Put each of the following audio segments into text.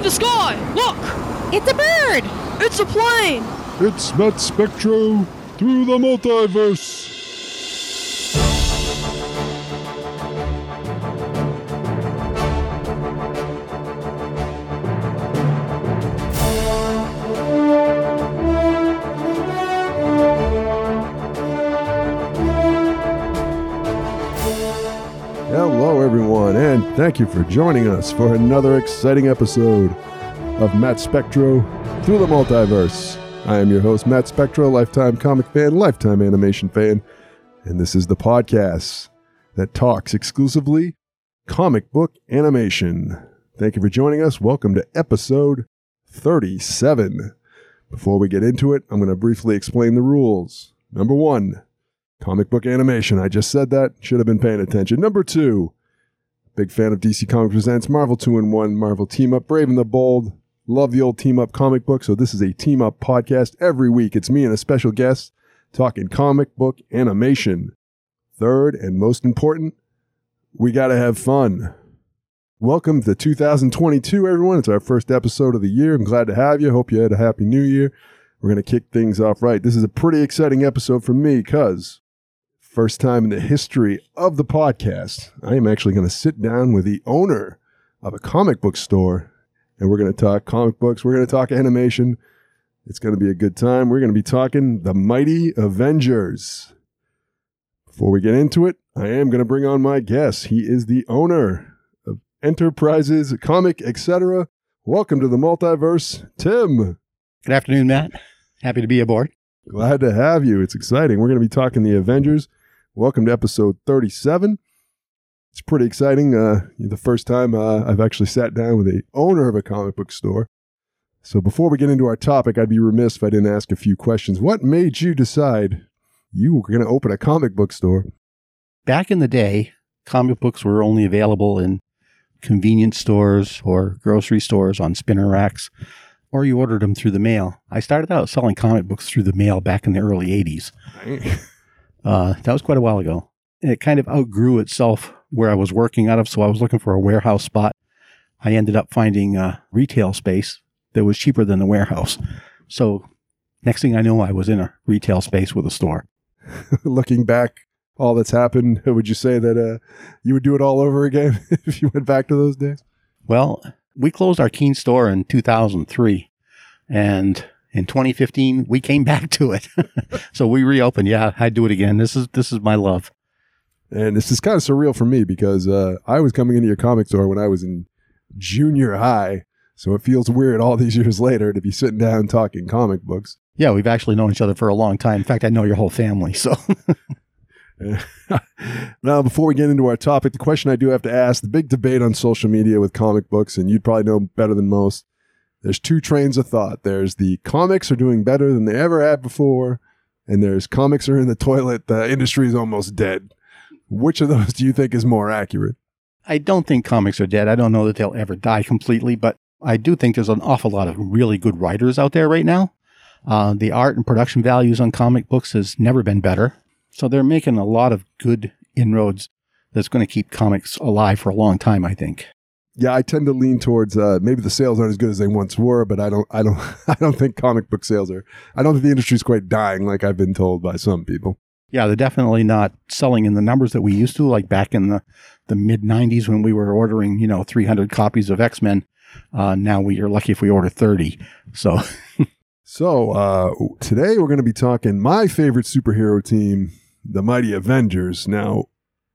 in the sky! Look! It's a bird! It's a plane! It's Matt Spectro through the multiverse! Thank you for joining us for another exciting episode of Matt Spectro Through the Multiverse. I am your host, Matt Spectro, lifetime comic fan, lifetime animation fan, and this is the podcast that talks exclusively comic book animation. Thank you for joining us. Welcome to episode 37. Before we get into it, I'm going to briefly explain the rules. Number one, comic book animation. I just said that. Should have been paying attention. Number two, big fan of DC Comics Presents, Marvel 2-in-1, Marvel Team-Up, Brave and the Bold. Love the old Team-Up comic book, so this is a Team-Up podcast. Every week, it's me and a special guest talking comic book animation. Third, and most important, we gotta have fun. Welcome to 2022, everyone. It's our first episode of the year. I'm glad to have you. Hope you had a happy new year. We're gonna kick things off right. This is a pretty exciting episode for me, because first time in the history of the podcast, I am actually going to sit down with the owner of a comic book store, and we're going to talk comic books. We're going to talk animation. It's going to be a good time. We're going to be talking the Mighty Avengers. Before we get into it, I am going to bring on my guest. He is the owner of Enterprises, Comic, etc. Welcome to the multiverse, Tim. Good afternoon, Matt. Happy to be aboard. Glad to have you. It's exciting. We're going to be talking the Avengers. Welcome to episode 37. It's pretty exciting. The first time I've actually sat down with the owner of a comic book store. So before we get into our topic, I'd be remiss if I didn't ask a few questions. What made you decide you were going to open a comic book store? Back in the day, comic books were only available in convenience stores or grocery stores on spinner racks, or you ordered them through the mail. I started out selling comic books through the mail back in the early 80s. That was quite a while ago. And it kind of outgrew itself where I was working out of, so I was looking for a warehouse spot. I ended up finding retail space that was cheaper than the warehouse. So next thing I know, I was in a retail space with a store. Looking back, all that's happened, would you say that you would do it all over again if you went back to those days? Well, we closed our Keen store in 2003, and in 2015, we came back to it. So we reopened. Yeah, I'd do it again. This is my love. And this is kind of surreal for me, because I was coming into your comic store when I was in junior high. So it feels weird all these years later to be sitting down talking comic books. Yeah, we've actually known each other for a long time. In fact, I know your whole family. So now, before we get into our topic, the question I do have to ask, the big debate on social media with comic books, and you'd probably know better than most, there's two trains of thought. There's the comics are doing better than they ever had before, and there's comics are in the toilet, the industry is almost dead. Which of those do you think is more accurate? I don't think comics are dead. I don't know that they'll ever die completely, but I do think there's an awful lot of really good writers out there right now. The art and production values on comic books has never been better. So they're making a lot of good inroads that's going to keep comics alive for a long time, I think. Yeah, I tend to lean towards maybe the sales aren't as good as they once were, but I don't think comic book sales are. I don't think the industry's quite dying, like I've been told by some people. Yeah, they're definitely not selling in the numbers that we used to, like back in the mid '90s when we were ordering, 300 copies of X-Men. Now we are lucky if we order 30. So. So today we're going to be talking my favorite superhero team, the Mighty Avengers. Now,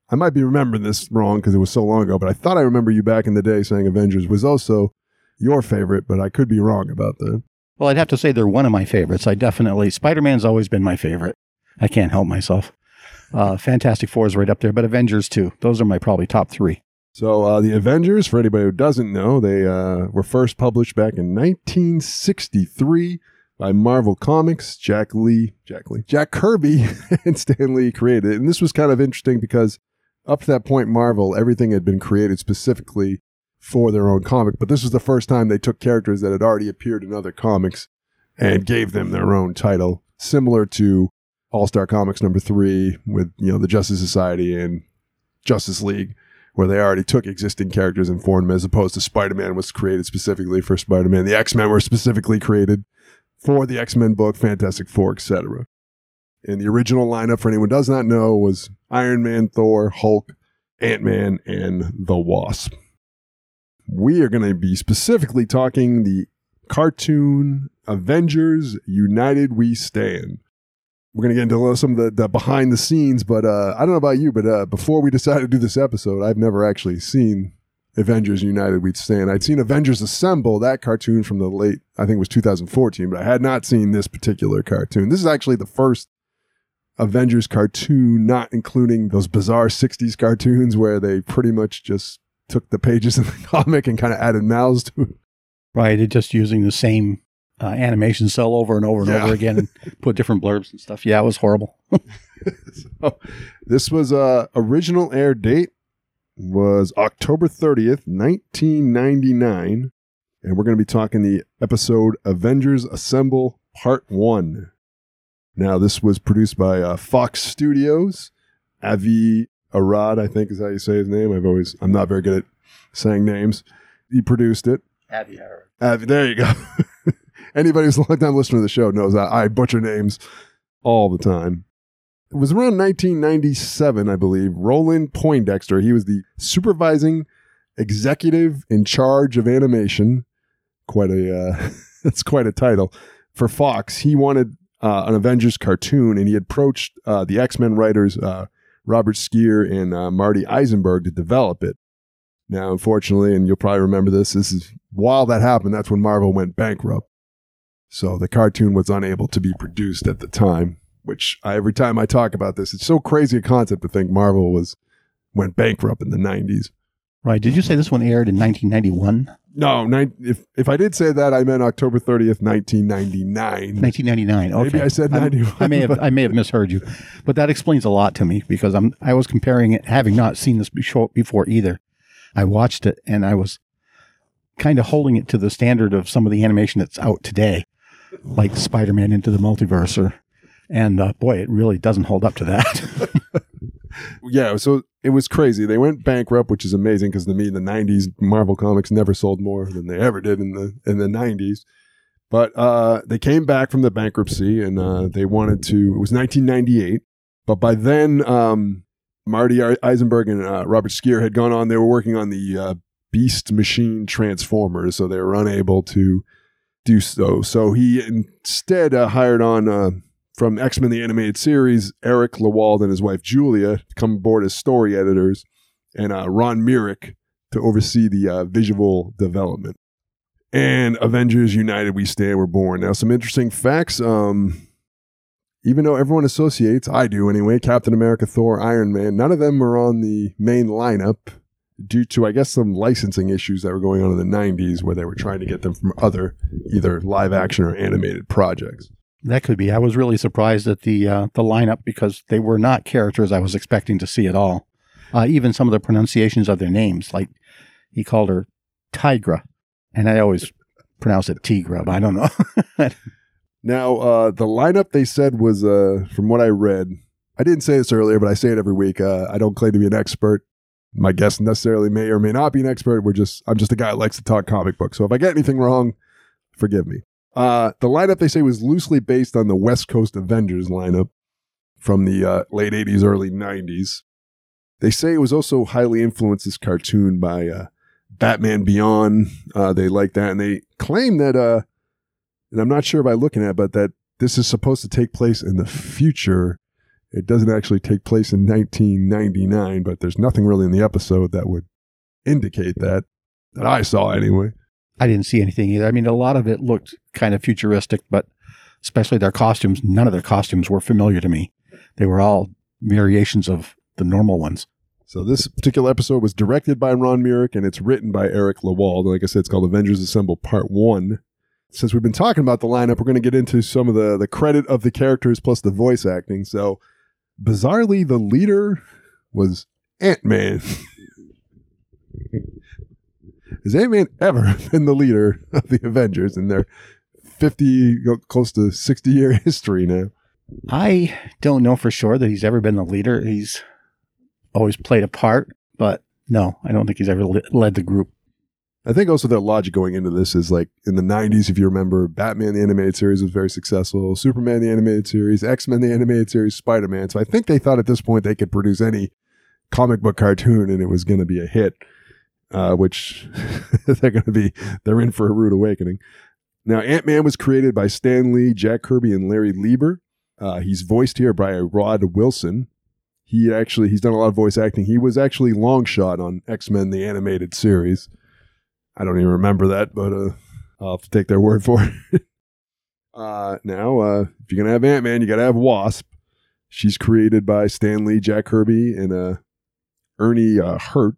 I might be remembering this wrong because it was so long ago, but I thought I remember you back in the day saying Avengers was also your favorite, but I could be wrong about that. Well, I'd have to say they're one of my favorites. Spider-Man's always been my favorite. I can't help myself. Fantastic Four is right up there, but Avengers too. Those are my probably top three. So the Avengers, for anybody who doesn't know, they were first published back in 1963 by Marvel Comics. Jack Lee, Jack Kirby and Stan Lee created it. And this was kind of interesting because up to that point, Marvel, everything had been created specifically for their own comic. But this was the first time they took characters that had already appeared in other comics and gave them their own title, similar to All-Star Comics number 3 with, the Justice Society and Justice League, where they already took existing characters and formed them, as opposed to Spider-Man was created specifically for Spider-Man. The X-Men were specifically created for the X-Men book, Fantastic Four, etc. And the original lineup, for anyone who does not know, was Iron Man, Thor, Hulk, Ant-Man, and the Wasp. We are going to be specifically talking the cartoon Avengers United We Stand. We're going to get into some of the behind the scenes, but I don't know about you, but before we decided to do this episode, I've never actually seen Avengers United We Stand. I'd seen Avengers Assemble, that cartoon from the late, I think it was 2014, but I had not seen this particular cartoon. This is actually the first Avengers cartoon, not including those bizarre 60s cartoons where they pretty much just took the pages of the comic and kind of added mouths to it. Right, it's just using the same animation cell over and over and over again and put different blurbs and stuff. Yeah, it was horrible. So, this was original air date was October 30th, 1999. And we're going to be talking the episode Avengers Assemble Part 1. Now, this was produced by Fox Studios. Avi Arad, I think is how you say his name. I'm not very good at saying names. He produced it. Avi Arad. Avi, there you go. Anybody who's a long-time listener to the show knows I butcher names all the time. It was around 1997, I believe. Roland Poindexter, he was the supervising executive in charge of animation. That's quite a title. For Fox, he wanted an Avengers cartoon, and he approached the X-Men writers, Robert Skir and Marty Eisenberg, to develop it. Now, unfortunately, and you'll probably remember this is while that happened, that's when Marvel went bankrupt. So the cartoon was unable to be produced at the time, which every time I talk about this, it's so crazy a concept to think Marvel went bankrupt in the 90s. Right. Did you say this one aired in 1991? No. If I did say that, I meant October 30th, 1999. 1999. Okay. Maybe I said 91. I may have misheard you, but that explains a lot to me because I was comparing it, having not seen this show before either. I watched it and I was kind of holding it to the standard of some of the animation that's out today, like Spider-Man Into the Multiverse, and it really doesn't hold up to that. Yeah, so it was crazy. They went bankrupt, which is amazing because to me, the 90s Marvel Comics never sold more than they ever did in the 90s. But they came back from the bankruptcy, and they wanted to. It was 1998, but by then, Marty Eisenberg and Robert Skir had gone on. They were working on the Beast Machine Transformers, so they were unable to do so. So he instead hired on from X-Men the Animated Series, Eric Lewald and his wife Julia to come aboard as story editors, and Ron Myrick to oversee the visual development. And Avengers United We Stand were born. Now, some interesting facts. Even though everyone associates, I do anyway, Captain America, Thor, Iron Man, none of them were on the main lineup due to, I guess, some licensing issues that were going on in the 90s where they were trying to get them from other, either live action or animated projects. That could be. I was really surprised at the lineup because they were not characters I was expecting to see at all. Even some of the pronunciations of their names, like he called her Tigra, and I always pronounce it Tigra, but I don't know. Now, the lineup they said was, from what I read, I didn't say this earlier, but I say it every week. I don't claim to be an expert. My guest necessarily may or may not be an expert. I'm just a guy that likes to talk comic books. So if I get anything wrong, forgive me. The lineup they say was loosely based on the West Coast Avengers lineup from the late 80s, early 90s. They say it was also highly influenced this cartoon by Batman Beyond. They like that. And they claim that... and I'm not sure by looking at it, but that this is supposed to take place in the future. It doesn't actually take place in 1999, but there's nothing really in the episode that would indicate that I saw anyway. I didn't see anything either. I mean, a lot of it looked kind of futuristic, but especially their costumes, none of their costumes were familiar to me. They were all variations of the normal ones. So this particular episode was directed by Ron Myrick, and it's written by Eric Lewald. Like I said, it's called Avengers Assemble Part 1. Since we've been talking about the lineup, we're going to get into some of the credit of the characters plus the voice acting. So, bizarrely, the leader was Ant-Man. Has Ant-Man ever been the leader of the Avengers in their 50, close to 60-year history now? I don't know for sure that he's ever been the leader. He's always played a part, but No, I don't think he's ever led the group. I think also the logic going into this is like in the 90s, if you remember, Batman the Animated Series was very successful, Superman the Animated Series, X-Men the Animated Series, Spider-Man. So I think they thought at this point they could produce any comic book cartoon and it was going to be a hit, which they're in for a rude awakening. Now, Ant-Man was created by Stan Lee, Jack Kirby, and Larry Lieber. He's voiced here by Rod Wilson. He's done a lot of voice acting. He was actually Longshot on X-Men the Animated Series. I don't even remember that, but I'll have to take their word for it. Now, if you're going to have Ant-Man, you got to have Wasp. She's created by Stan Lee, Jack Kirby, and Ernie Hurt.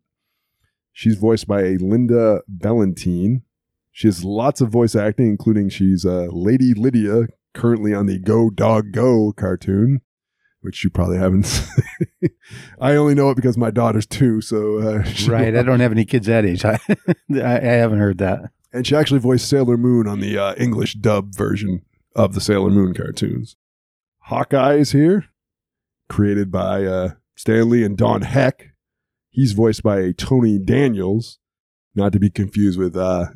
She's voiced by Linda Bellantine. She has lots of voice acting, including she's Lady Lydia, currently on the Go Dog Go cartoon, which you probably haven't seen. I only know it because my daughter's 2, so... right, I don't have any kids that age. I haven't heard that. And she actually voiced Sailor Moon on the English dub version of the Sailor Moon cartoons. Hawkeye is here, created by Stan Lee and Don Heck. He's voiced by Tony Daniels, not to be confused with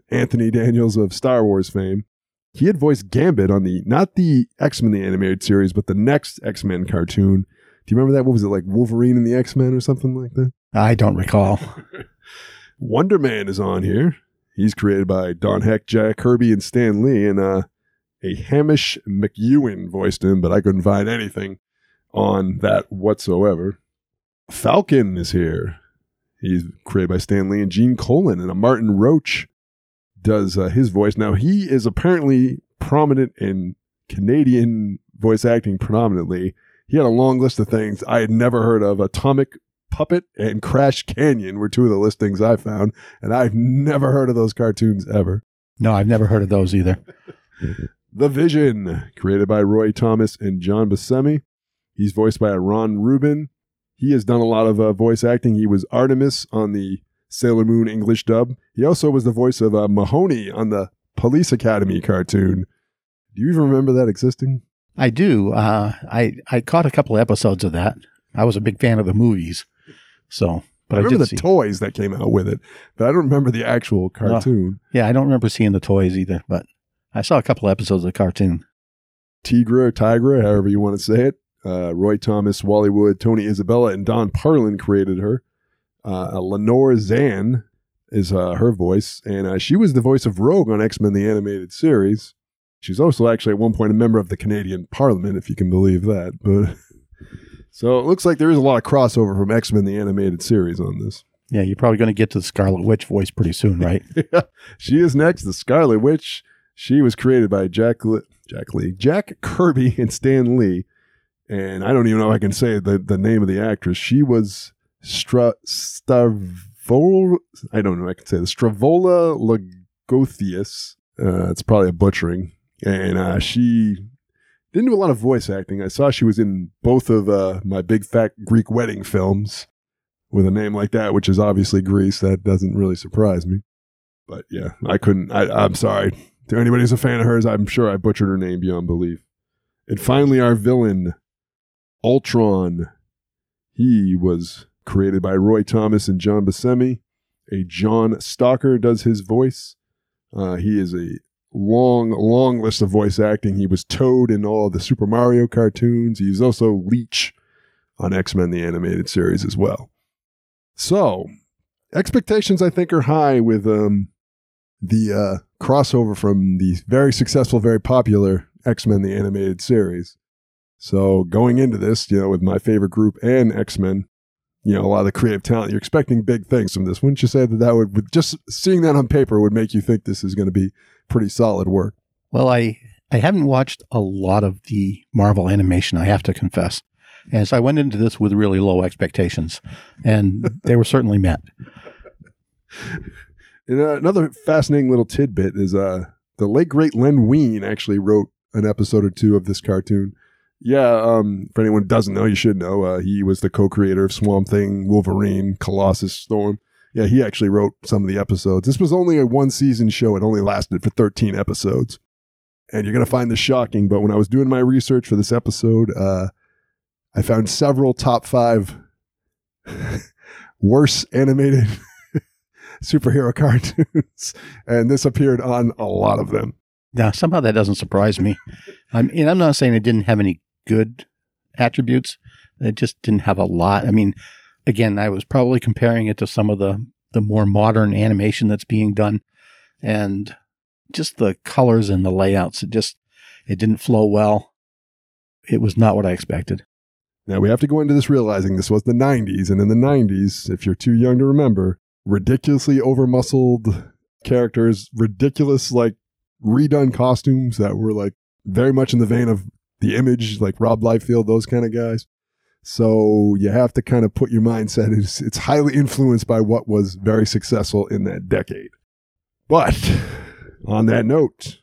Anthony Daniels of Star Wars fame. He had voiced Gambit on not the X-Men the Animated Series, but the next X-Men cartoon. Do you remember that? What was it, like Wolverine and the X-Men or something like that? I don't recall. Wonder Man is on here. He's created by Don Heck, Jack Kirby, and Stan Lee, and a Hamish McEwen voiced him, but I couldn't find anything on that whatsoever. Falcon is here. He's created by Stan Lee and Gene Colan, and a Martin Roach does his voice. Now, he is apparently prominent in Canadian voice acting predominantly. He had a long list of things I had never heard of. Atomic Puppet and Crash Canyon were two of the listings I found, and I've never heard of those cartoons ever. No, I've never heard of those either. The Vision, created by Roy Thomas and John Buscemi. He's voiced by Ron Rubin. He has done a lot of voice acting. He was Artemis on the Sailor Moon English dub. He also was the voice of Mahoney on the Police Academy cartoon. Do you even remember that existing? I do. I caught a couple of episodes of that. I was a big fan of the movies. So, but I remember toys that came out with it, but I don't remember the actual cartoon. Yeah, I don't remember seeing the toys either, but I saw a couple of episodes of the cartoon. Tigra, however you want to say it. Roy Thomas, Wally Wood, Tony Isabella, and Don Parlin created her. Lenore Zan is her voice, and she was the voice of Rogue on X-Men the Animated Series. She's also actually at one point a member of the Canadian Parliament, if you can believe that. But so it looks like there is a lot of crossover from X-Men the Animated Series on this. Yeah, you're probably going to get to the Scarlet Witch voice pretty soon, right? Yeah, she is next, the Scarlet Witch. She was created by Jack Kirby and Stan Lee, and I don't even know if I can say the name of the actress. She was... Stravola Lagothius. It's probably a butchering. And she didn't do a lot of voice acting. I saw she was in both of my Big Fat Greek Wedding films with a name like that, which is obviously Greece. That doesn't really surprise me. But yeah, I'm sorry. To anybody who's a fan of hers, I'm sure I butchered her name beyond belief. And finally, our villain, Ultron. He was... created by Roy Thomas and John Buscemi. A John Stalker does his voice. He is a long, long list of voice acting. He was Toad in all of the Super Mario cartoons. He's also Leech on X-Men the Animated Series as well. So, expectations I think are high with the crossover from the very successful, very popular X-Men the Animated Series. So, going into this, with my favorite group and X-Men, a lot of the creative talent, you're expecting big things from this. Wouldn't you say that would, just seeing that on paper, would make you think this is going to be pretty solid work? Well, I haven't watched a lot of the Marvel animation, I have to confess. And so I went into this with really low expectations, and they were certainly met. And another fascinating little tidbit is the late, great Len Wein actually wrote an episode or two of this cartoon. Yeah, for anyone who doesn't know, you should know. He was the co-creator of Swamp Thing, Wolverine, Colossus, Storm. Yeah, he actually wrote some of the episodes. This was only a one-season show. It only lasted for 13 episodes. And you're going to find this shocking, but when I was doing my research for this episode, I found several top 5 worse animated superhero cartoons, and this appeared on a lot of them. Now, somehow that doesn't surprise me. I'm not saying it didn't have any good attributes. It just didn't have a lot. I mean, again, I was probably comparing it to some of the more modern animation that's being done, and just the colors and the layouts, it didn't flow well. It was not what I expected. Now, we have to go into this realizing this was the 90s, and in the 90s, if you're too young to remember, ridiculously overmuscled characters, ridiculous, like, redone costumes that were, like, very much in the vein of The Image, like Rob Liefeld, those kind of guys. So you have to kind of put your mindset. It's highly influenced by what was very successful in that decade. But on that note,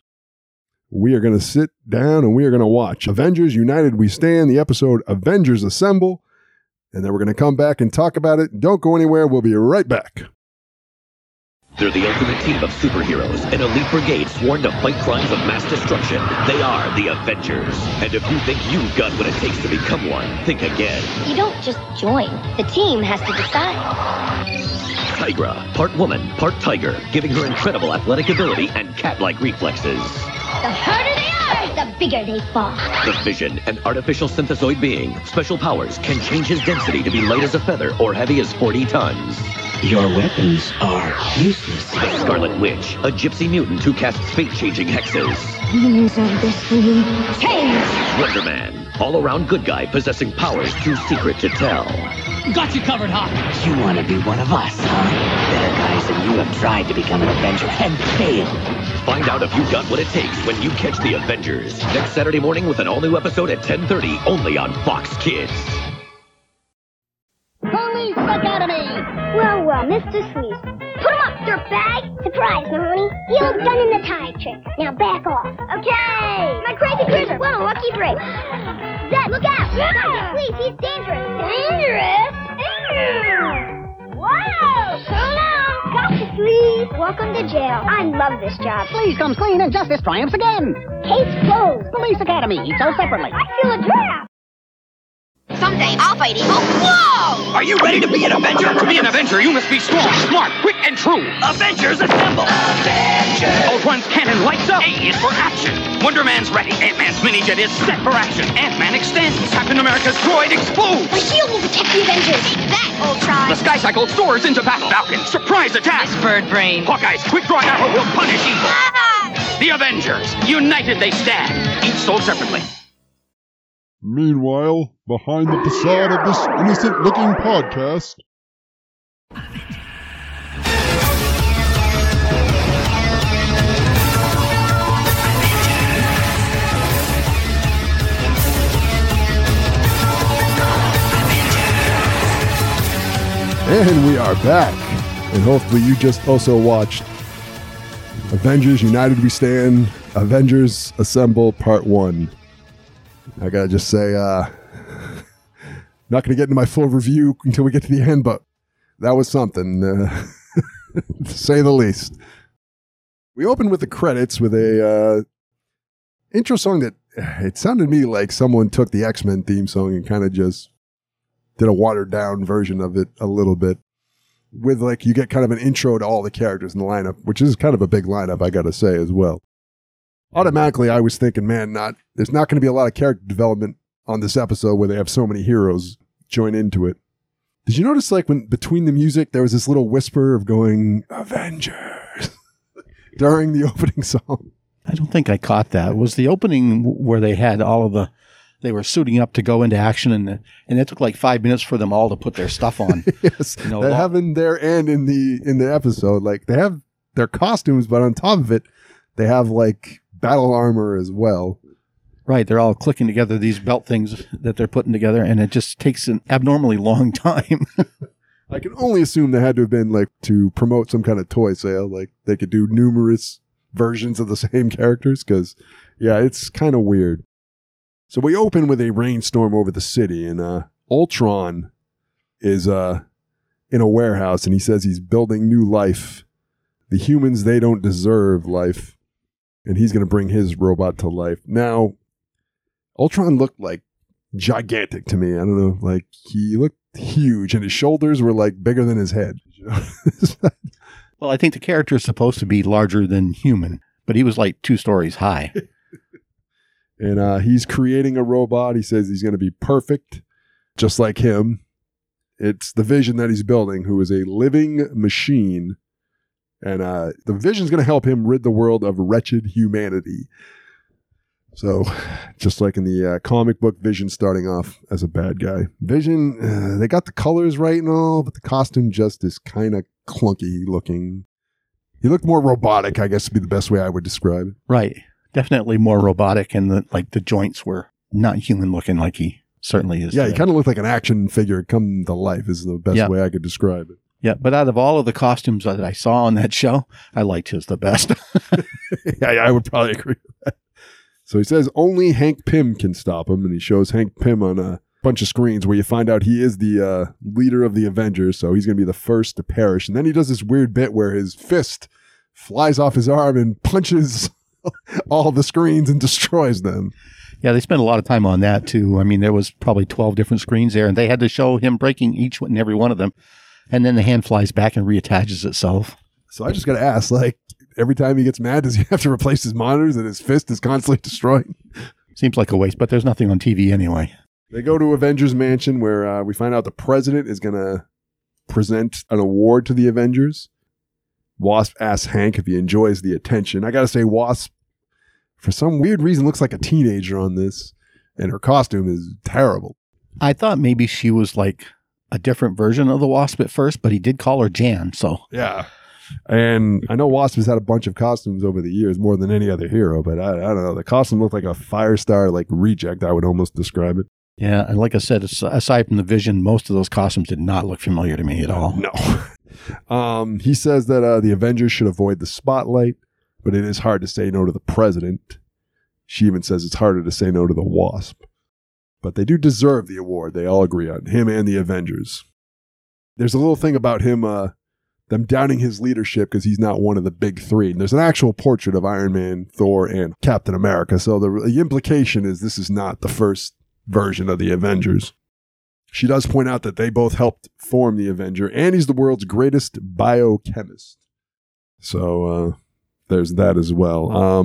we are going to sit down and we are going to watch Avengers United We Stand, the episode Avengers Assemble, and then we're going to come back and talk about it. Don't go anywhere. We'll be right back. They're the ultimate team of superheroes, an elite brigade sworn to fight crimes of mass destruction. They are the Avengers. And if you think you've got what it takes to become one, think again. You don't just join. The team has to decide. Tigra, part woman, part tiger, giving her incredible athletic ability and cat-like reflexes. The harder they are, the bigger they fall. The Vision, an artificial synthesoid being. Special powers can change his density to be light as a feather or heavy as 40 tons. Your weapons are useless. The Scarlet Witch, a gypsy mutant who casts fate-changing hexes. Demons of this room, change! Wonder Man, all-around good guy possessing powers too secret to tell. Got you covered, Hawk. You want to be one of us, huh? Better guys than you have tried to become an Avenger and failed. Find out if you've got what it takes when you catch the Avengers. Next Saturday morning with an all-new episode at 10:30, only on Fox Kids. Police Academy! Well, Mr. Sneeze. Put him up, dirtbag! Surprise, Mahoney. The old gun in the tie trick. Now back off. Okay! My crazy cruiser. Whoa, lucky break. Zed, look out! Yeah. Please, he's dangerous. Dangerous? Ew. Wow! So long! Gotcha, Sneeze. Welcome to jail. I love this job. Please comes clean and justice triumphs again. Case closed. Police Academy. Each out separately. I feel a draft. Someday I'll fight evil. Whoa! Are you ready to be an Avenger? To be an Avenger, you must be strong, smart, quick, and true. Avengers Assemble! Avengers! Old One's cannon lights up. A is for action. Wonder Man's ready. Ant-Man's mini-jet is set for action. Ant-Man extends. Captain America's droid explodes. My shield will protect the Avengers. Take that, old tribe. The Sky Cycle soars into battle. Falcon, surprise attack. This bird brain. Hawkeye's quick-drawing arrow will punish evil. Ah! The Avengers, united they stand. Each sold separately. Meanwhile, behind the facade of this innocent-looking podcast... And we are back. And hopefully you just also watched Avengers United We Stand, Avengers Assemble Part 1. I gotta just say, not gonna get into my full review until we get to the end, but that was something, to say the least. We opened with the credits with a intro song that it sounded to me like someone took the X-Men theme song and kind of just did a watered down version of it a little bit. With like, you get kind of an intro to all the characters in the lineup, which is kind of a big lineup, I gotta say as well. Automatically, I was thinking, man, there's not going to be a lot of character development on this episode where they have so many heroes join into it. Did you notice, like, when between the music, there was this little whisper of going, Avengers, during the opening song? I don't think I caught that. It was the opening where they had all of they were suiting up to go into action, and it took like 5 minutes for them all to put their stuff on. Yes, you know, they have in their end in the episode, like, they have their costumes, but on top of it, they have, like, battle armor as well. Right. They're all clicking together these belt things that they're putting together, and it just takes an abnormally long time. I can only assume they had to have been, like, to promote some kind of toy sale. Like, they could do numerous versions of the same characters because, yeah, it's kind of weird. So we open with a rainstorm over the city, and Ultron is in a warehouse, and he says he's building new life. The humans, they don't deserve life. And he's going to bring his robot to life. Now, Ultron looked, like, gigantic to me. I don't know. Like, he looked huge, and his shoulders were like bigger than his head. Well, I think the character is supposed to be larger than human, but he was like 2 stories high. And he's creating a robot. He says he's going to be perfect, just like him. It's the Vision that he's building, who is a living machine. And the Vision's going to help him rid the world of wretched humanity. So, just like in the comic book, Vision starting off as a bad guy. Vision, they got the colors right and all, but the costume just is kind of clunky looking. He looked more robotic, I guess, would be the best way I would describe it. Right. Definitely more robotic, and the joints were not human looking like he certainly is. Yeah, he kind of looked like an action figure come to life is the best way I could describe it. Yeah, but out of all of the costumes that I saw on that show, I liked his the best. Yeah, I would probably agree with that. So he says only Hank Pym can stop him, and he shows Hank Pym on a bunch of screens where you find out he is the leader of the Avengers, so he's going to be the first to perish. And then he does this weird bit where his fist flies off his arm and punches all the screens and destroys them. Yeah, they spent a lot of time on that, too. I mean, there was probably 12 different screens there, and they had to show him breaking each and every one of them. And then the hand flies back and reattaches itself. So I just got to ask, every time he gets mad, does he have to replace his monitors and his fist is constantly destroying? Seems like a waste, but there's nothing on TV anyway. They go to Avengers Mansion where we find out the president is going to present an award to the Avengers. Wasp asks Hank if he enjoys the attention. I got to say, Wasp, for some weird reason, looks like a teenager on this, and her costume is terrible. I thought maybe she was a different version of the Wasp at first, but he did call her Jan, so. Yeah. And I know Wasp has had a bunch of costumes over the years, more than any other hero, but I don't know. The costume looked like a Firestar, reject, I would almost describe it. Yeah, and like I said, aside from the Vision, most of those costumes did not look familiar to me at all. No. He says that the Avengers should avoid the spotlight, but it is hard to say no to the president. She even says it's harder to say no to the Wasp. But they do deserve the award. They all agree on him and the Avengers. There's a little thing about him, them doubting his leadership because he's not one of the big three. And there's an actual portrait of Iron Man, Thor, and Captain America. So the implication is this is not the first version of the Avengers. She does point out that they both helped form the Avenger, and he's the world's greatest biochemist. So there's that as well.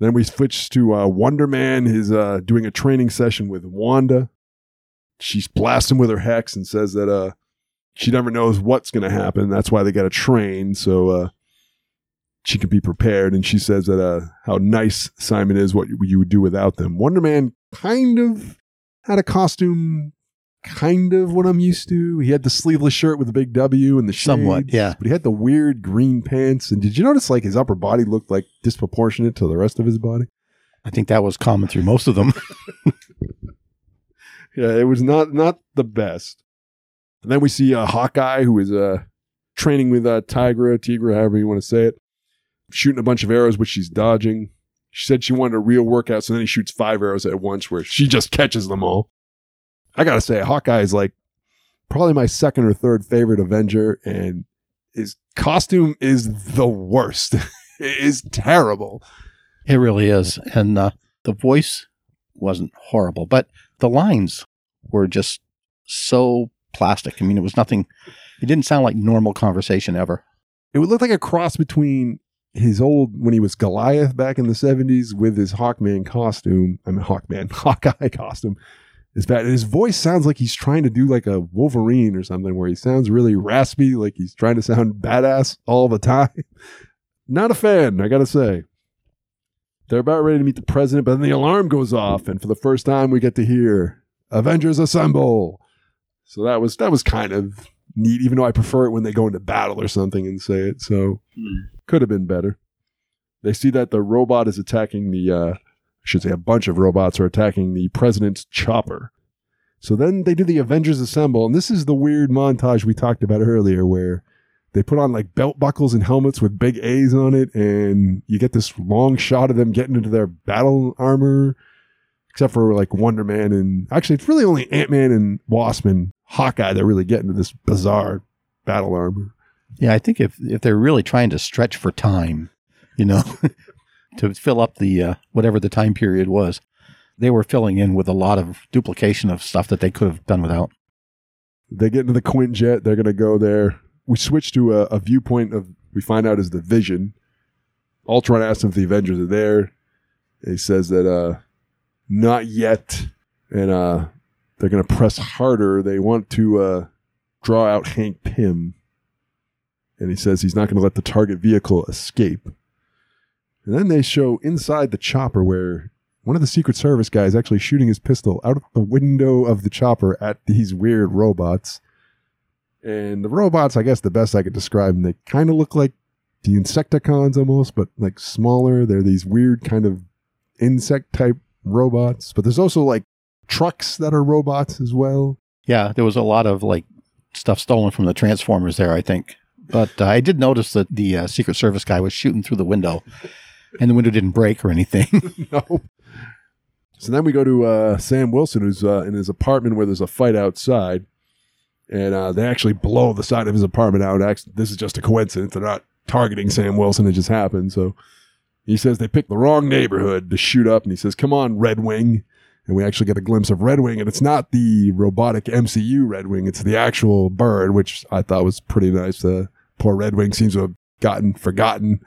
Then we switch to Wonder Man. He's doing a training session with Wanda. She's blasting with her hex and says that she never knows what's going to happen. That's why they got to train so she can be prepared. And she says that how nice Simon is, what you would do without them. Wonder Man kind of had a costume, kind of what I'm used to. He had the sleeveless shirt with the big W and the shades. Somewhat, yeah. But he had the weird green pants. And did you notice his upper body looked disproportionate to the rest of his body? I think that was common through most of them. Yeah, it was not the best. And then we see Hawkeye, who is training with Tigra, however you want to say it, shooting a bunch of arrows, which she's dodging. She said she wanted a real workout, so then he shoots 5 arrows at once where she just catches them all. I got to say, Hawkeye is probably my second or third favorite Avenger, and his costume is the worst. It is terrible. It really is. And the voice wasn't horrible, but the lines were just so plastic. I mean, it didn't sound like normal conversation ever. It would look like a cross between when he was Goliath back in the 70s with his Hawkeye costume. It's bad. And his voice sounds like he's trying to do a Wolverine or something where he sounds really raspy, like he's trying to sound badass all the time. Not a fan, I got to say. They're about ready to meet the president, but then the alarm goes off. And for the first time, we get to hear Avengers Assemble. So that was kind of neat, even though I prefer it when they go into battle or something and say it. So could have been better. They see that the robot is attacking the... I should say a bunch of robots are attacking the president's chopper. So then they do the Avengers Assemble, and this is the weird montage we talked about earlier where they put on belt buckles and helmets with big A's on it, and you get this long shot of them getting into their battle armor, except for Wonder Man and... Actually, it's really only Ant-Man and Wasp and Hawkeye that really get into this bizarre battle armor. Yeah, I think if they're really trying to stretch for time, to fill up the whatever the time period was, they were filling in with a lot of duplication of stuff that they could have done without. They get into the Quinjet. They're going to go there. We switch to a viewpoint of, we find out, is the Vision. Ultron asks him if the Avengers are there. He says that not yet. And they're going to press harder. They want to draw out Hank Pym. And he says he's not going to let the target vehicle escape. And then they show inside the chopper where one of the Secret Service guys actually shooting his pistol out of the window of the chopper at these weird robots. And the robots, I guess the best I could describe them, they kind of look like the Insecticons almost, but like smaller. They're these weird kind of insect type robots. But there's also like trucks that are robots as well. Yeah, there was a lot of like stuff stolen from the Transformers there, I think. But I did notice that the Secret Service guy was shooting through the window, and the window didn't break or anything. No. So then we go to Sam Wilson, who's in his apartment where there's a fight outside, and they actually blow the side of his apartment out. This is just a coincidence. They're not targeting Sam Wilson. It just happened. So he says they picked the wrong neighborhood to shoot up, and he says, come on, Red Wing. And we actually get a glimpse of Red Wing, and it's not the robotic MCU Red Wing. It's the actual bird, which I thought was pretty nice. Poor Red Wing seems to have gotten forgotten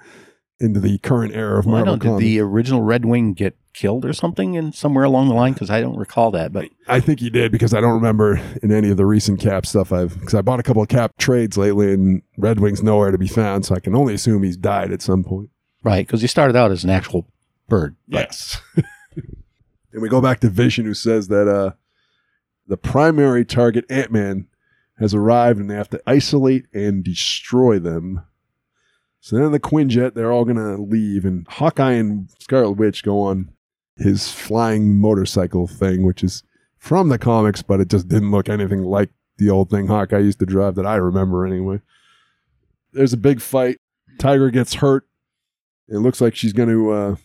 into the current era of Marvel Comics. Did the original Red Wing get killed or something in somewhere along the line? Because I don't recall that. But I think he did, because I don't remember in any of the recent Cap stuff. Because I bought a couple of Cap trades lately, and Red Wing's nowhere to be found, so I can only assume he's died at some point. Right, because he started out as an actual bird. Yes. And we go back to Vision, who says that the primary target, Ant-Man, has arrived, and they have to isolate and destroy them. So then in the Quinjet, they're all going to leave, and Hawkeye and Scarlet Witch go on his flying motorcycle thing, which is from the comics, but it just didn't look anything like the old thing Hawkeye used to drive that I remember anyway. There's a big fight. Tiger gets hurt. It looks like she's going to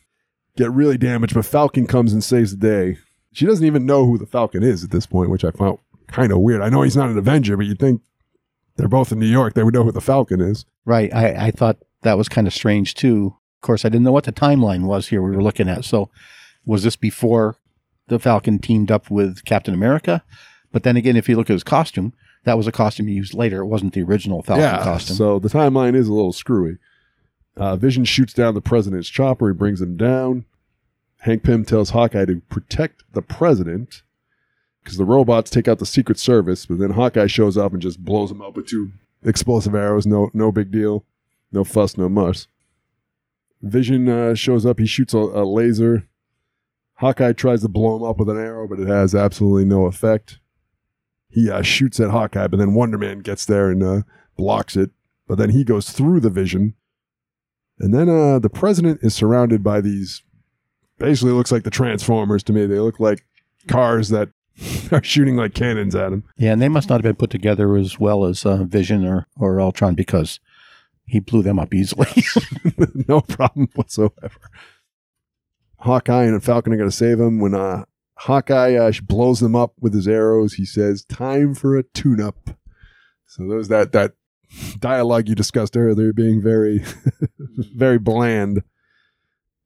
get really damaged, but Falcon comes and saves the day. She doesn't even know who the Falcon is at this point, which I found kind of weird. I know he's not an Avenger, but you'd think they're both in New York. They would know who the Falcon is. Right. I thought that was kind of strange, too. Of course, I didn't know what the timeline was here we were looking at. So was this before the Falcon teamed up with Captain America? But then again, if you look at his costume, that was a costume he used later. It wasn't the original Falcon costume. So the timeline is a little screwy. Vision shoots down the president's chopper. He brings him down. Hank Pym tells Hawkeye to protect the president because the robots take out the Secret Service, but then Hawkeye shows up and just blows him up with two explosive arrows. No big deal. No fuss, no muss. Vision shows up. He shoots a laser. Hawkeye tries to blow him up with an arrow, but it has absolutely no effect. He shoots at Hawkeye, but then Wonder Man gets there and blocks it, but then he goes through the Vision. And then the president is surrounded by these, basically looks like the Transformers to me. They look like cars that are shooting like cannons at him. Yeah, and they must not have been put together as well as Vision or Ultron, because he blew them up easily. No problem whatsoever. Hawkeye and Falcon are going to save him. When Hawkeye blows them up with his arrows, he says, time for a tune-up. So there's that dialogue you discussed earlier being very, very bland.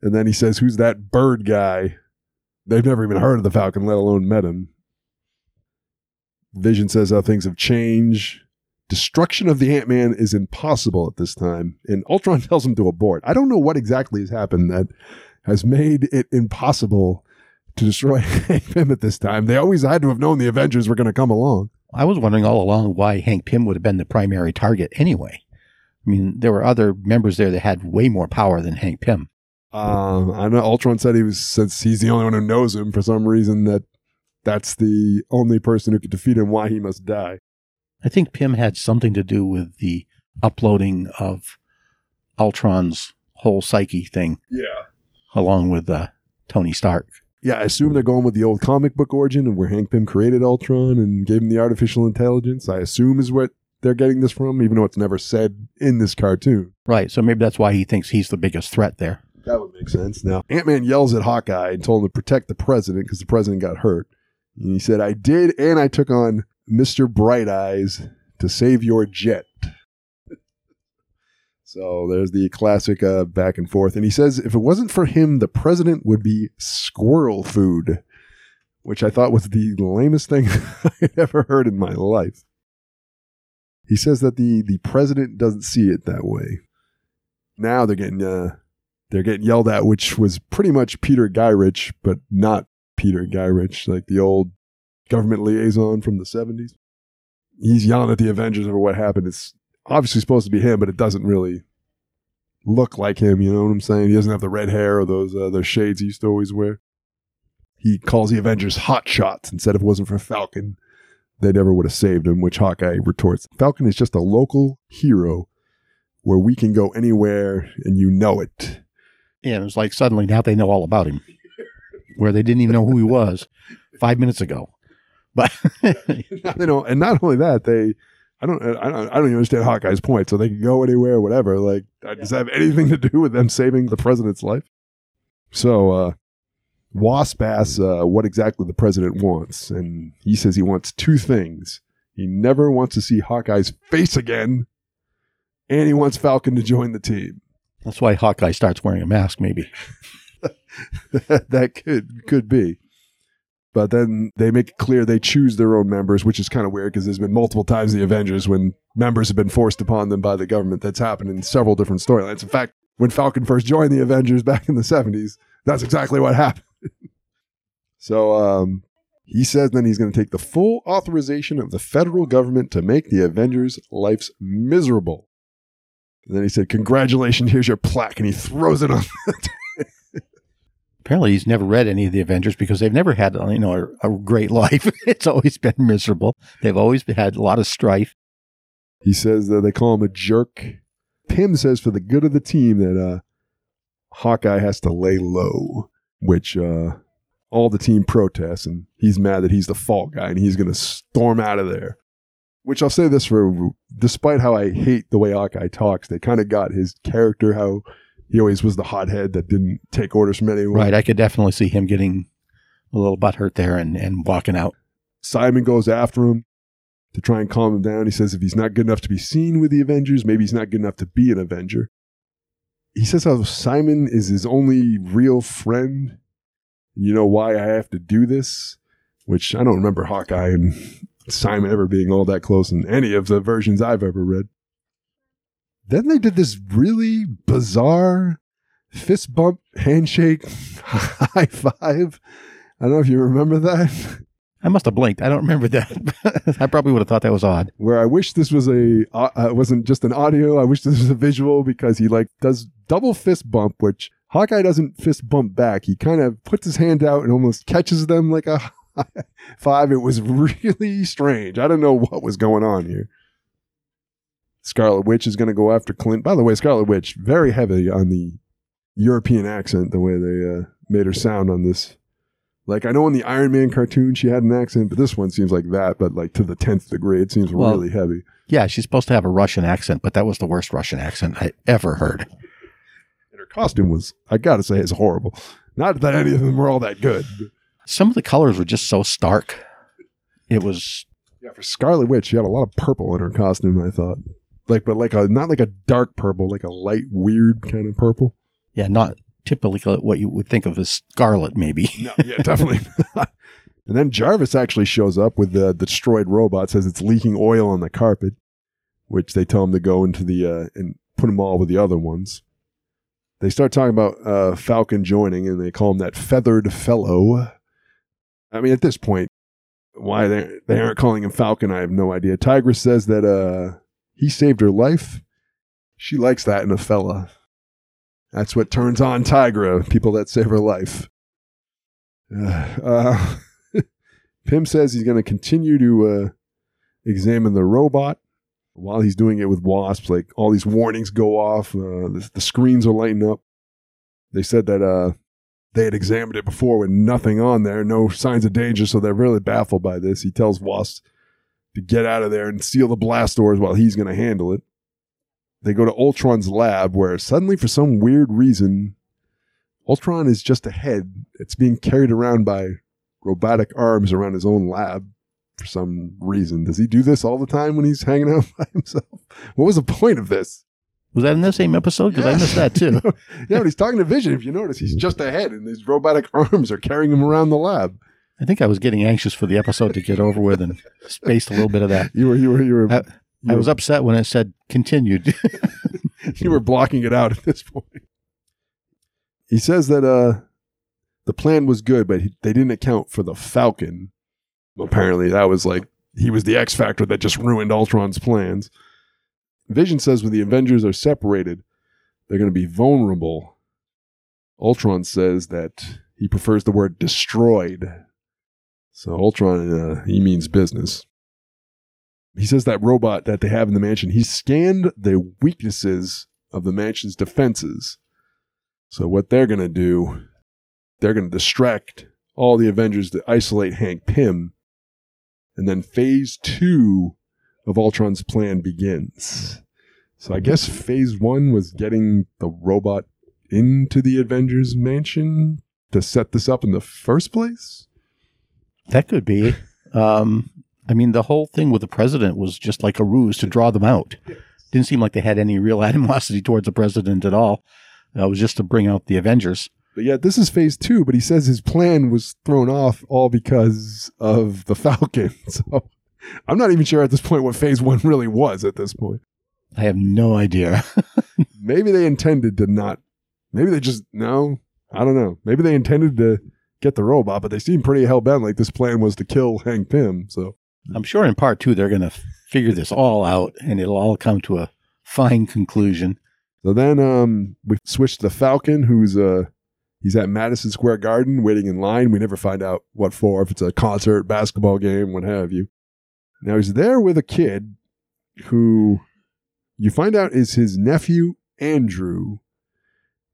And then he says, who's that bird guy? They've never even heard of the Falcon, let alone met him. Vision says how things have changed. Destruction of the Ant-Man is impossible at this time. And Ultron tells him to abort. I don't know what exactly has happened that has made it impossible to destroy him at this time. They always had to have known the Avengers were going to come along. I was wondering all along why Hank Pym would have been the primary target anyway. I mean, there were other members there that had way more power than Hank Pym. I know Ultron said he was, since he's the only one who knows him, for some reason that's the only person who could defeat him, why he must die. I think Pym had something to do with the uploading of Ultron's whole psyche thing. Yeah. Along with Tony Stark. Yeah, I assume they're going with the old comic book origin and where Hank Pym created Ultron and gave him the artificial intelligence, I assume is what they're getting this from, even though it's never said in this cartoon. Right, so maybe that's why he thinks he's the biggest threat there. That would make sense. Now, Ant-Man yells at Hawkeye and told him to protect the president because the president got hurt. And he said, I did, and I took on Mr. Bright Eyes to save your jet. So there's the classic back and forth. And he says, if it wasn't for him, the president would be squirrel food, which I thought was the lamest thing I had ever heard in my life. He says that the president doesn't see it that way. Now they're getting yelled at, which was pretty much Peter Gyrich, but not Peter Gyrich, like the old government liaison from the 70s. He's yelling at the Avengers over what happened. It's obviously supposed to be him, but it doesn't really look like him. You know what I'm saying? He doesn't have the red hair or those shades he used to always wear. He calls the Avengers hot shots and said if it wasn't for Falcon, they never would have saved him, which Hawkeye retorts, Falcon is just a local hero where we can go anywhere and you know it. Yeah, it was like suddenly now they know all about him, where they didn't even know who he was 5 minutes ago. But you know, and not only that, I don't even understand Hawkeye's point. So they can go anywhere, whatever. Like, does that have anything to do with them saving the president's life? So Wasp asks what exactly the president wants, and he says he wants two things. He never wants to see Hawkeye's face again, and he wants Falcon to join the team. That's why Hawkeye starts wearing a mask, maybe. That could be. But then they make it clear they choose their own members, which is kind of weird because there's been multiple times in the Avengers when members have been forced upon them by the government. That's happened in several different storylines. In fact, when Falcon first joined the Avengers back in the 70s, that's exactly what happened. So he says then he's going to take the full authorization of the federal government to make the Avengers' lives miserable. And then he said, congratulations, here's your plaque. And he throws it on the Apparently, he's never read any of the Avengers because they've never had, you know, a great life. It's always been miserable. They've always had a lot of strife. He says that they call him a jerk. Tim says for the good of the team that Hawkeye has to lay low, which all the team protests, and he's mad that he's the fall guy, and he's going to storm out of there. Which I'll say this for, despite how I hate the way Hawkeye talks, they kind of got his character how... He always was the hothead that didn't take orders from anyone. Right. I could definitely see him getting a little butthurt there and walking out. Simon goes after him to try and calm him down. He says if he's not good enough to be seen with the Avengers, maybe he's not good enough to be an Avenger. He says how Simon is his only real friend. You know why I have to do this? Which I don't remember Hawkeye and Simon ever being all that close in any of the versions I've ever read. Then they did this really bizarre fist bump, handshake, high five. I don't know if you remember that. I must have blinked. I don't remember that. I probably would have thought that was odd. Where I wish this was wasn't just an audio. I wish this was a visual because he like does double fist bump, which Hawkeye doesn't fist bump back. He kind of puts his hand out and almost catches them like a high five. It was really strange. I don't know what was going on here. Scarlet Witch is going to go after Clint. By the way, Scarlet Witch, very heavy on the European accent, the way they made her sound on this. Like, I know in the Iron Man cartoon she had an accent, but this one seems like that, but like to the 10th degree. It seems really heavy. Yeah, she's supposed to have a Russian accent, but that was the worst Russian accent I ever heard. And her costume was, I got to say, it's horrible. Not that any of them were all that good. Some of the colors were just so stark. It was... Yeah, for Scarlet Witch, she had a lot of purple in her costume, I thought. Not like a dark purple, like a light, weird kind of purple. Yeah, not typically what you would think of as scarlet, maybe. No, yeah, definitely not. And then Jarvis actually shows up with the destroyed robot, says it's leaking oil on the carpet, which they tell him to go into the, and put them all with the other ones. They start talking about Falcon joining, and they call him that feathered fellow. I mean, at this point, why they aren't calling him Falcon, I have no idea. Tigress says that... He saved her life. She likes that in a fella. That's what turns on Tigra, people that save her life. Pym says he's going to continue to examine the robot. While he's doing it with Wasp, like all these warnings go off. The screens are lighting up. They said that they had examined it before with nothing on there, no signs of danger, so they're really baffled by this. He tells Wasp to get out of there and seal the blast doors while he's going to handle it. They go to Ultron's lab where suddenly for some weird reason, Ultron is just a head. It's being carried around by robotic arms around his own lab for some reason. Does he do this all the time when he's hanging out by himself? What was the point of this? Was that in the same episode? Because I missed that too. Yeah, but he's talking to Vision. If you notice, he's just a head and these robotic arms are carrying him around the lab. I think I was getting anxious for the episode to get over with and spaced a little bit of that. You were I was upset when it said continued. You were blocking it out at this point. He says that the plan was good, but they didn't account for the Falcon. Apparently, that was like, he was the X Factor that just ruined Ultron's plans. Vision says when the Avengers are separated, they're going to be vulnerable. Ultron says that he prefers the word destroyed. So Ultron, he means business. He says that robot that they have in the mansion, he scanned the weaknesses of the mansion's defenses. So what they're going to do, they're going to distract all the Avengers to isolate Hank Pym. And then phase 2 of Ultron's plan begins. So I guess phase 1 was getting the robot into the Avengers mansion to set this up in the first place? That could be. I mean, the whole thing with the president was just like a ruse to draw them out. Didn't seem like they had any real animosity towards the president at all. It was just to bring out the Avengers. But yeah, this is phase 2, but he says his plan was thrown off all because of the Falcon. So I'm not even sure at this point what phase 1 really was at this point. I have no idea. Maybe they intended to not. Maybe they just, no, I don't know. Maybe they intended to get the robot, but they seem pretty hell-bent like this plan was to kill Hank Pym, so. I'm sure in part 2 they're going to figure this all out, and it'll all come to a fine conclusion. So then we switch to the Falcon, who's he's at Madison Square Garden waiting in line. We never find out what for, if it's a concert, basketball game, what have you. Now he's there with a kid who you find out is his nephew, Andrew.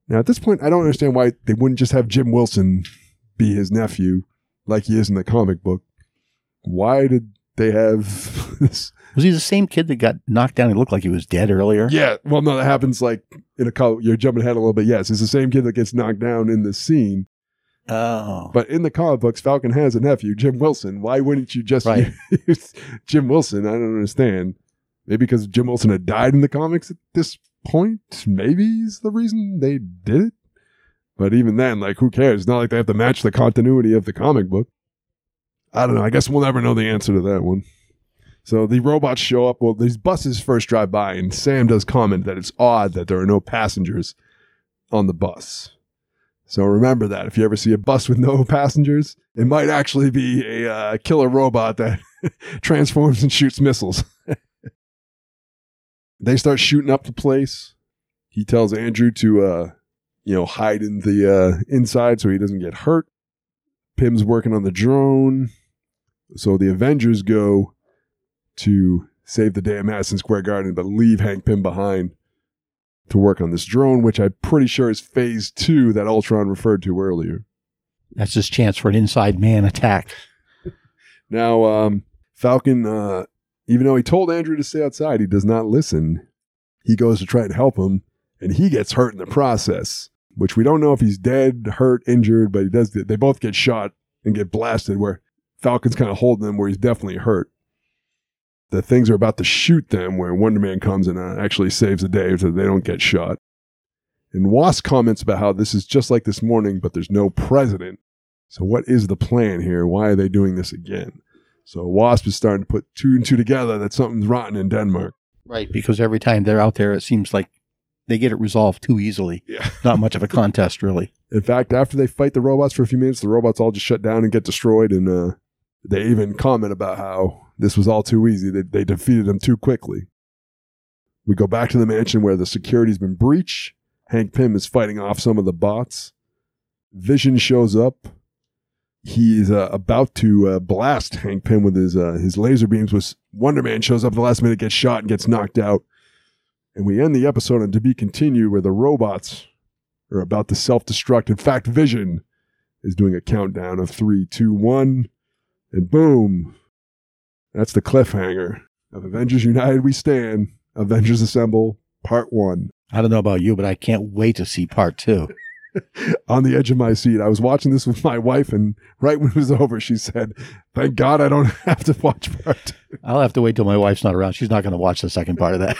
Now at this point, I don't understand why they wouldn't just have Jim Wilson be his nephew like he is in the comic book. Why did they have this? Was he the same kid that got knocked down and looked like he was dead earlier? Yeah. Well, no, that happens like in a comic. You're jumping ahead a little bit. Yes, it's the same kid that gets knocked down in this scene. Oh. But in the comic books, Falcon has a nephew, Jim Wilson. Why wouldn't you just use Jim Wilson? I don't understand. Maybe because Jim Wilson had died in the comics at this point. Maybe is the reason they did it. But even then, like, who cares? It's not like they have to match the continuity of the comic book. I don't know. I guess we'll never know the answer to that one. So the robots show up. Well, these buses first drive by, and Sam does comment that it's odd that there are no passengers on the bus. So remember that. If you ever see a bus with no passengers, it might actually be a killer robot that transforms and shoots missiles. They start shooting up the place. He tells Andrew to hide in the inside so he doesn't get hurt. Pym's working on the drone. So the Avengers go to save the day at Madison Square Garden, but leave Hank Pym behind to work on this drone, which I'm pretty sure is phase 2 that Ultron referred to earlier. That's his chance for an inside man attack. Now, Falcon, even though he told Andrew to stay outside, he does not listen. He goes to try and help him, and he gets hurt in the process, which we don't know if he's dead, hurt, injured, but he does. They both get shot and get blasted, where Falcon's kind of holding them where he's definitely hurt. The things are about to shoot them, where Wonder Man comes and actually saves the day so they don't get shot. And Wasp comments about how this is just like this morning, but there's no president. So what is the plan here? Why are they doing this again? So Wasp is starting to put 2 and 2 together that something's rotten in Denmark. Right, because every time they're out there, it seems like they get it resolved too easily. Yeah. Not much of a contest, really. In fact, after they fight the robots for a few minutes, the robots all just shut down and get destroyed. And they even comment about how this was all too easy. They defeated them too quickly. We go back to the mansion where the security's been breached. Hank Pym is fighting off some of the bots. Vision shows up. He's about to blast Hank Pym with his laser beams. With Wonder Man shows up at the last minute, gets shot, and gets knocked out. And we end the episode on To Be Continued, where the robots are about to self-destruct. In fact, Vision is doing a countdown of 3, 2, 1, and boom. That's the cliffhanger of Avengers United We Stand, Avengers Assemble, Part 1. I don't know about you, but I can't wait to see Part 2. On the edge of my seat. I was watching this with my wife, and right when it was over, she said, thank God I don't have to watch Part 2. I'll have to wait till my wife's not around. She's not going to watch the second part of that.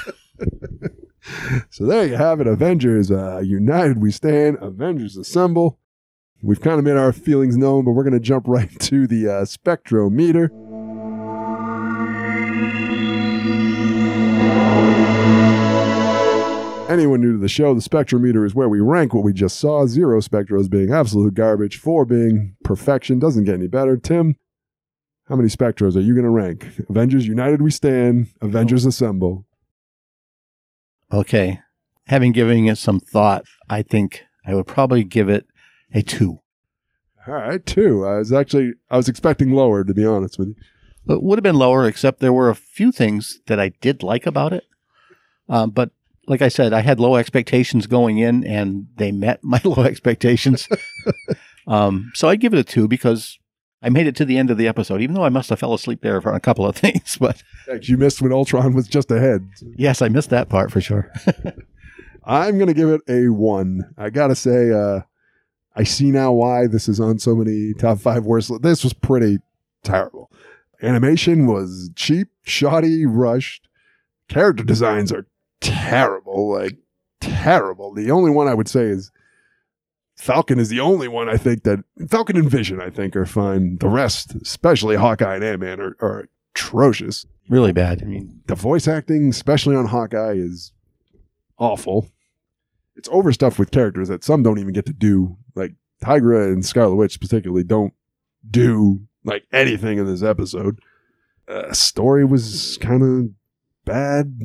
So there you have it, Avengers United We Stand, Avengers Assemble. We've kind of made our feelings known, but we're going to jump right to the spectrometer. anyone new to the show, the Spectrum Meter is where we rank what we just saw. 0 Spectro as being absolute garbage, 4 being perfection, doesn't get any better. Tim, how many Spectros are you going to rank? Avengers United We Stand, Avengers Assemble. Okay. Having given it some thought, I think I would probably give it a 2. All right, 2. I was expecting lower, to be honest with you. It would have been lower, except there were a few things that I did like about it. But like I said, I had low expectations going in, and they met my low expectations. So I'd give it a 2 because I made it to the end of the episode, even though I must have fell asleep there for a couple of things. But you missed when Ultron was just ahead. Yes, I missed that part for sure. I'm going to give it a 1. I got to say, I see now why this is on so many top 5 worst. This was pretty terrible. Animation was cheap, shoddy, rushed. Character designs are terrible, terrible. The only one I would say is Falcon is the only one I think that Falcon and Vision, I think, are fine. The rest, especially Hawkeye and Ant-Man, are atrocious. Really bad. I mean, the voice acting, especially on Hawkeye, is awful. It's overstuffed with characters that some don't even get to do. Like Tigra and Scarlet Witch particularly don't do anything in this episode. Story was kind of bad,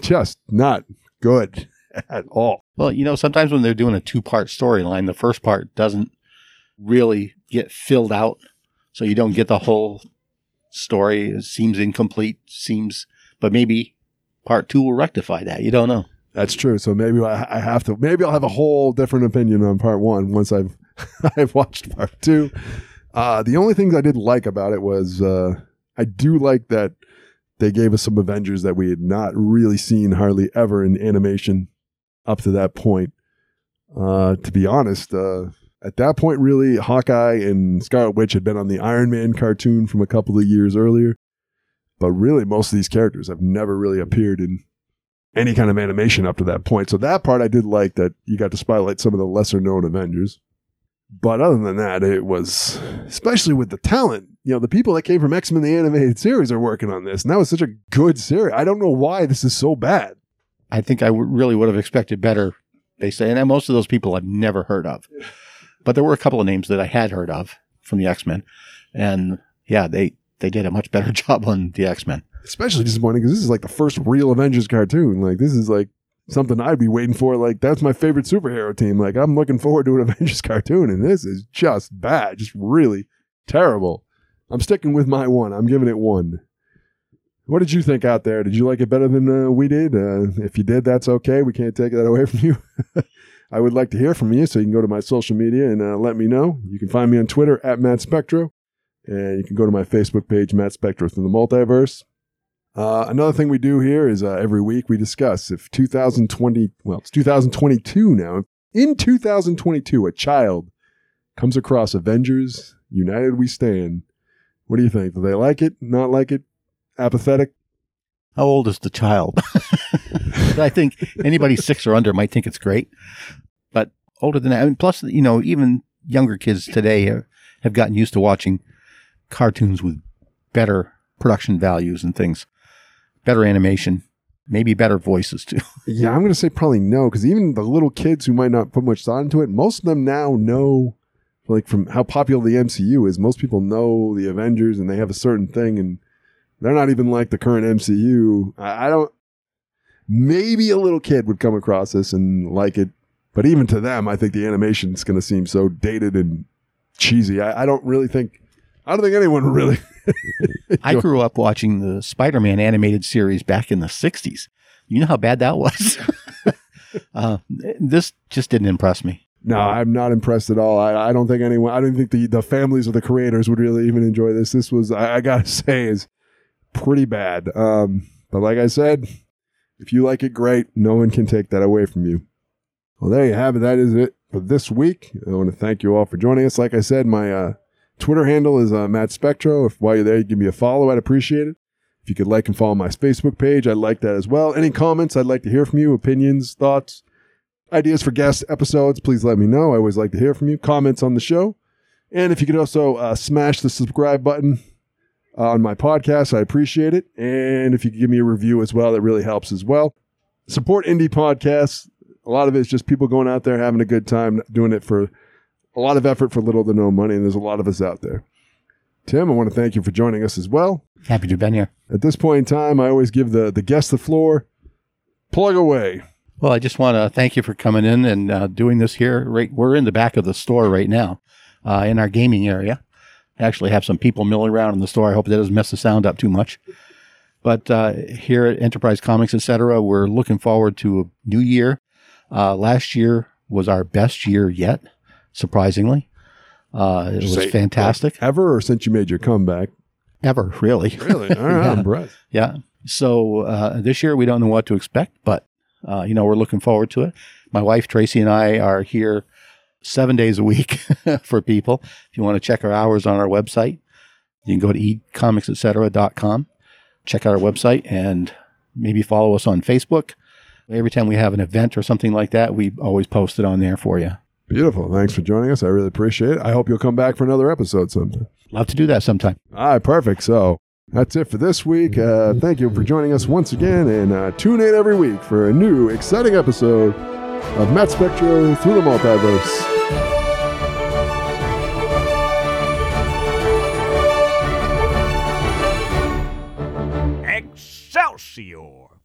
just not good at all. Well, sometimes when they're doing a 2-part storyline, the first part doesn't really get filled out, so you don't get the whole story. It seems incomplete, but maybe part 2 will rectify that. You don't know. That's true. So maybe I have to. Maybe I'll have a whole different opinion on part 1 once I've I've watched part 2. The only things I did like about it was I do like that they gave us some Avengers that we had not really seen hardly ever in animation up to that point. To be honest, at that point, really, Hawkeye and Scarlet Witch had been on the Iron Man cartoon from a couple of years earlier. But really, most of these characters have never really appeared in any kind of animation up to that point. So that part I did like, that you got to spotlight some of the lesser-known Avengers. But other than that, it was, especially with the talent, the people that came from X-Men, the animated series, are working on this. And that was such a good series. I don't know why this is so bad. I think I really would have expected better, they say. And most of those people I've never heard of. But there were a couple of names that I had heard of from the X-Men. And yeah, they did a much better job on the X-Men. Especially disappointing because this is the first real Avengers cartoon. This is something I'd be waiting for. That's my favorite superhero team. I'm looking forward to an Avengers cartoon, and this is just bad. Just really terrible. I'm sticking with my 1. I'm giving it 1. What did you think out there? Did you like it better than we did? If you did, that's okay. We can't take that away from you. I would like to hear from you, so you can go to my social media and let me know. You can find me on Twitter at Matt Spectro, and you can go to my Facebook page, Matt Spectro Through the Multiverse. Another thing we do here is every week we discuss if it's 2022 now. In 2022, a child comes across Avengers United We Stand. What do you think? Do they like it? Not like it? Apathetic? How old is the child? I think anybody 6 or under might think it's great, but older than that. I mean, plus, even younger kids today have gotten used to watching cartoons with better production values and things. Better animation, maybe better voices too. Yeah, I'm going to say probably no, because even the little kids who might not put much thought into it, most of them now know, from how popular the MCU is, most people know the Avengers and they have a certain thing, and they're not even the current MCU. I don't, maybe a little kid would come across this and like it, but even to them, I think the animation's going to seem so dated and cheesy. I don't think anyone really. I grew up watching the Spider-Man animated series back in the 60s. You know how bad that was? This just didn't impress me. No, I'm not impressed at all. I don't think anyone, I don't think the families or the creators would really even enjoy this. This was, I got to say, is pretty bad. But like I said, if you like it, great. No one can take that away from you. Well, there you have it. That is it for this week. I want to thank you all for joining us. Like I said, my Twitter handle is Matt Spectro. If while you're there, you give me a follow, I'd appreciate it. If you could like and follow my Facebook page, I'd like that as well. Any comments, I'd like to hear from you. Opinions, thoughts, ideas for guest episodes, please let me know. I always like to hear from you. Comments on the show. And if you could also smash the subscribe button on my podcast, I appreciate it. And if you could give me a review as well, that really helps as well. Support indie podcasts. A lot of it's just people going out there having a good time, doing it for a lot of effort for little to no money, and there's a lot of us out there. Tim, I want to thank you for joining us as well. Happy to have been here. At this point in time, I always give the guest the floor. Plug away. Well, I just want to thank you for coming in and doing this here. Right, we're in the back of the store right now in our gaming area. I actually have some people milling around in the store. I hope that doesn't mess the sound up too much. But here at Enterprise Comics, etc., we're looking forward to a new year. Last year was our best year yet, surprisingly. It was fantastic. Ever or since you made your comeback? Ever, really. Really? All right. Yeah. I'm impressed. Yeah. So this year we don't know what to expect, but you know, we're looking forward to it. My wife, Tracy, and I are here 7 days a week for people. If you want to check our hours on our website, you can go to ecomicsetc.com, check out our website, and maybe follow us on Facebook. Every time we have an event or something like that, we always post it on there for you. Beautiful. Thanks for joining us. I really appreciate it. I hope you'll come back for another episode sometime. Love to do that sometime. All right, perfect. So that's it for this week. Thank you for joining us once again, and tune in every week for a new exciting episode of Matt Spectro Through the Multiverse. Excelsior!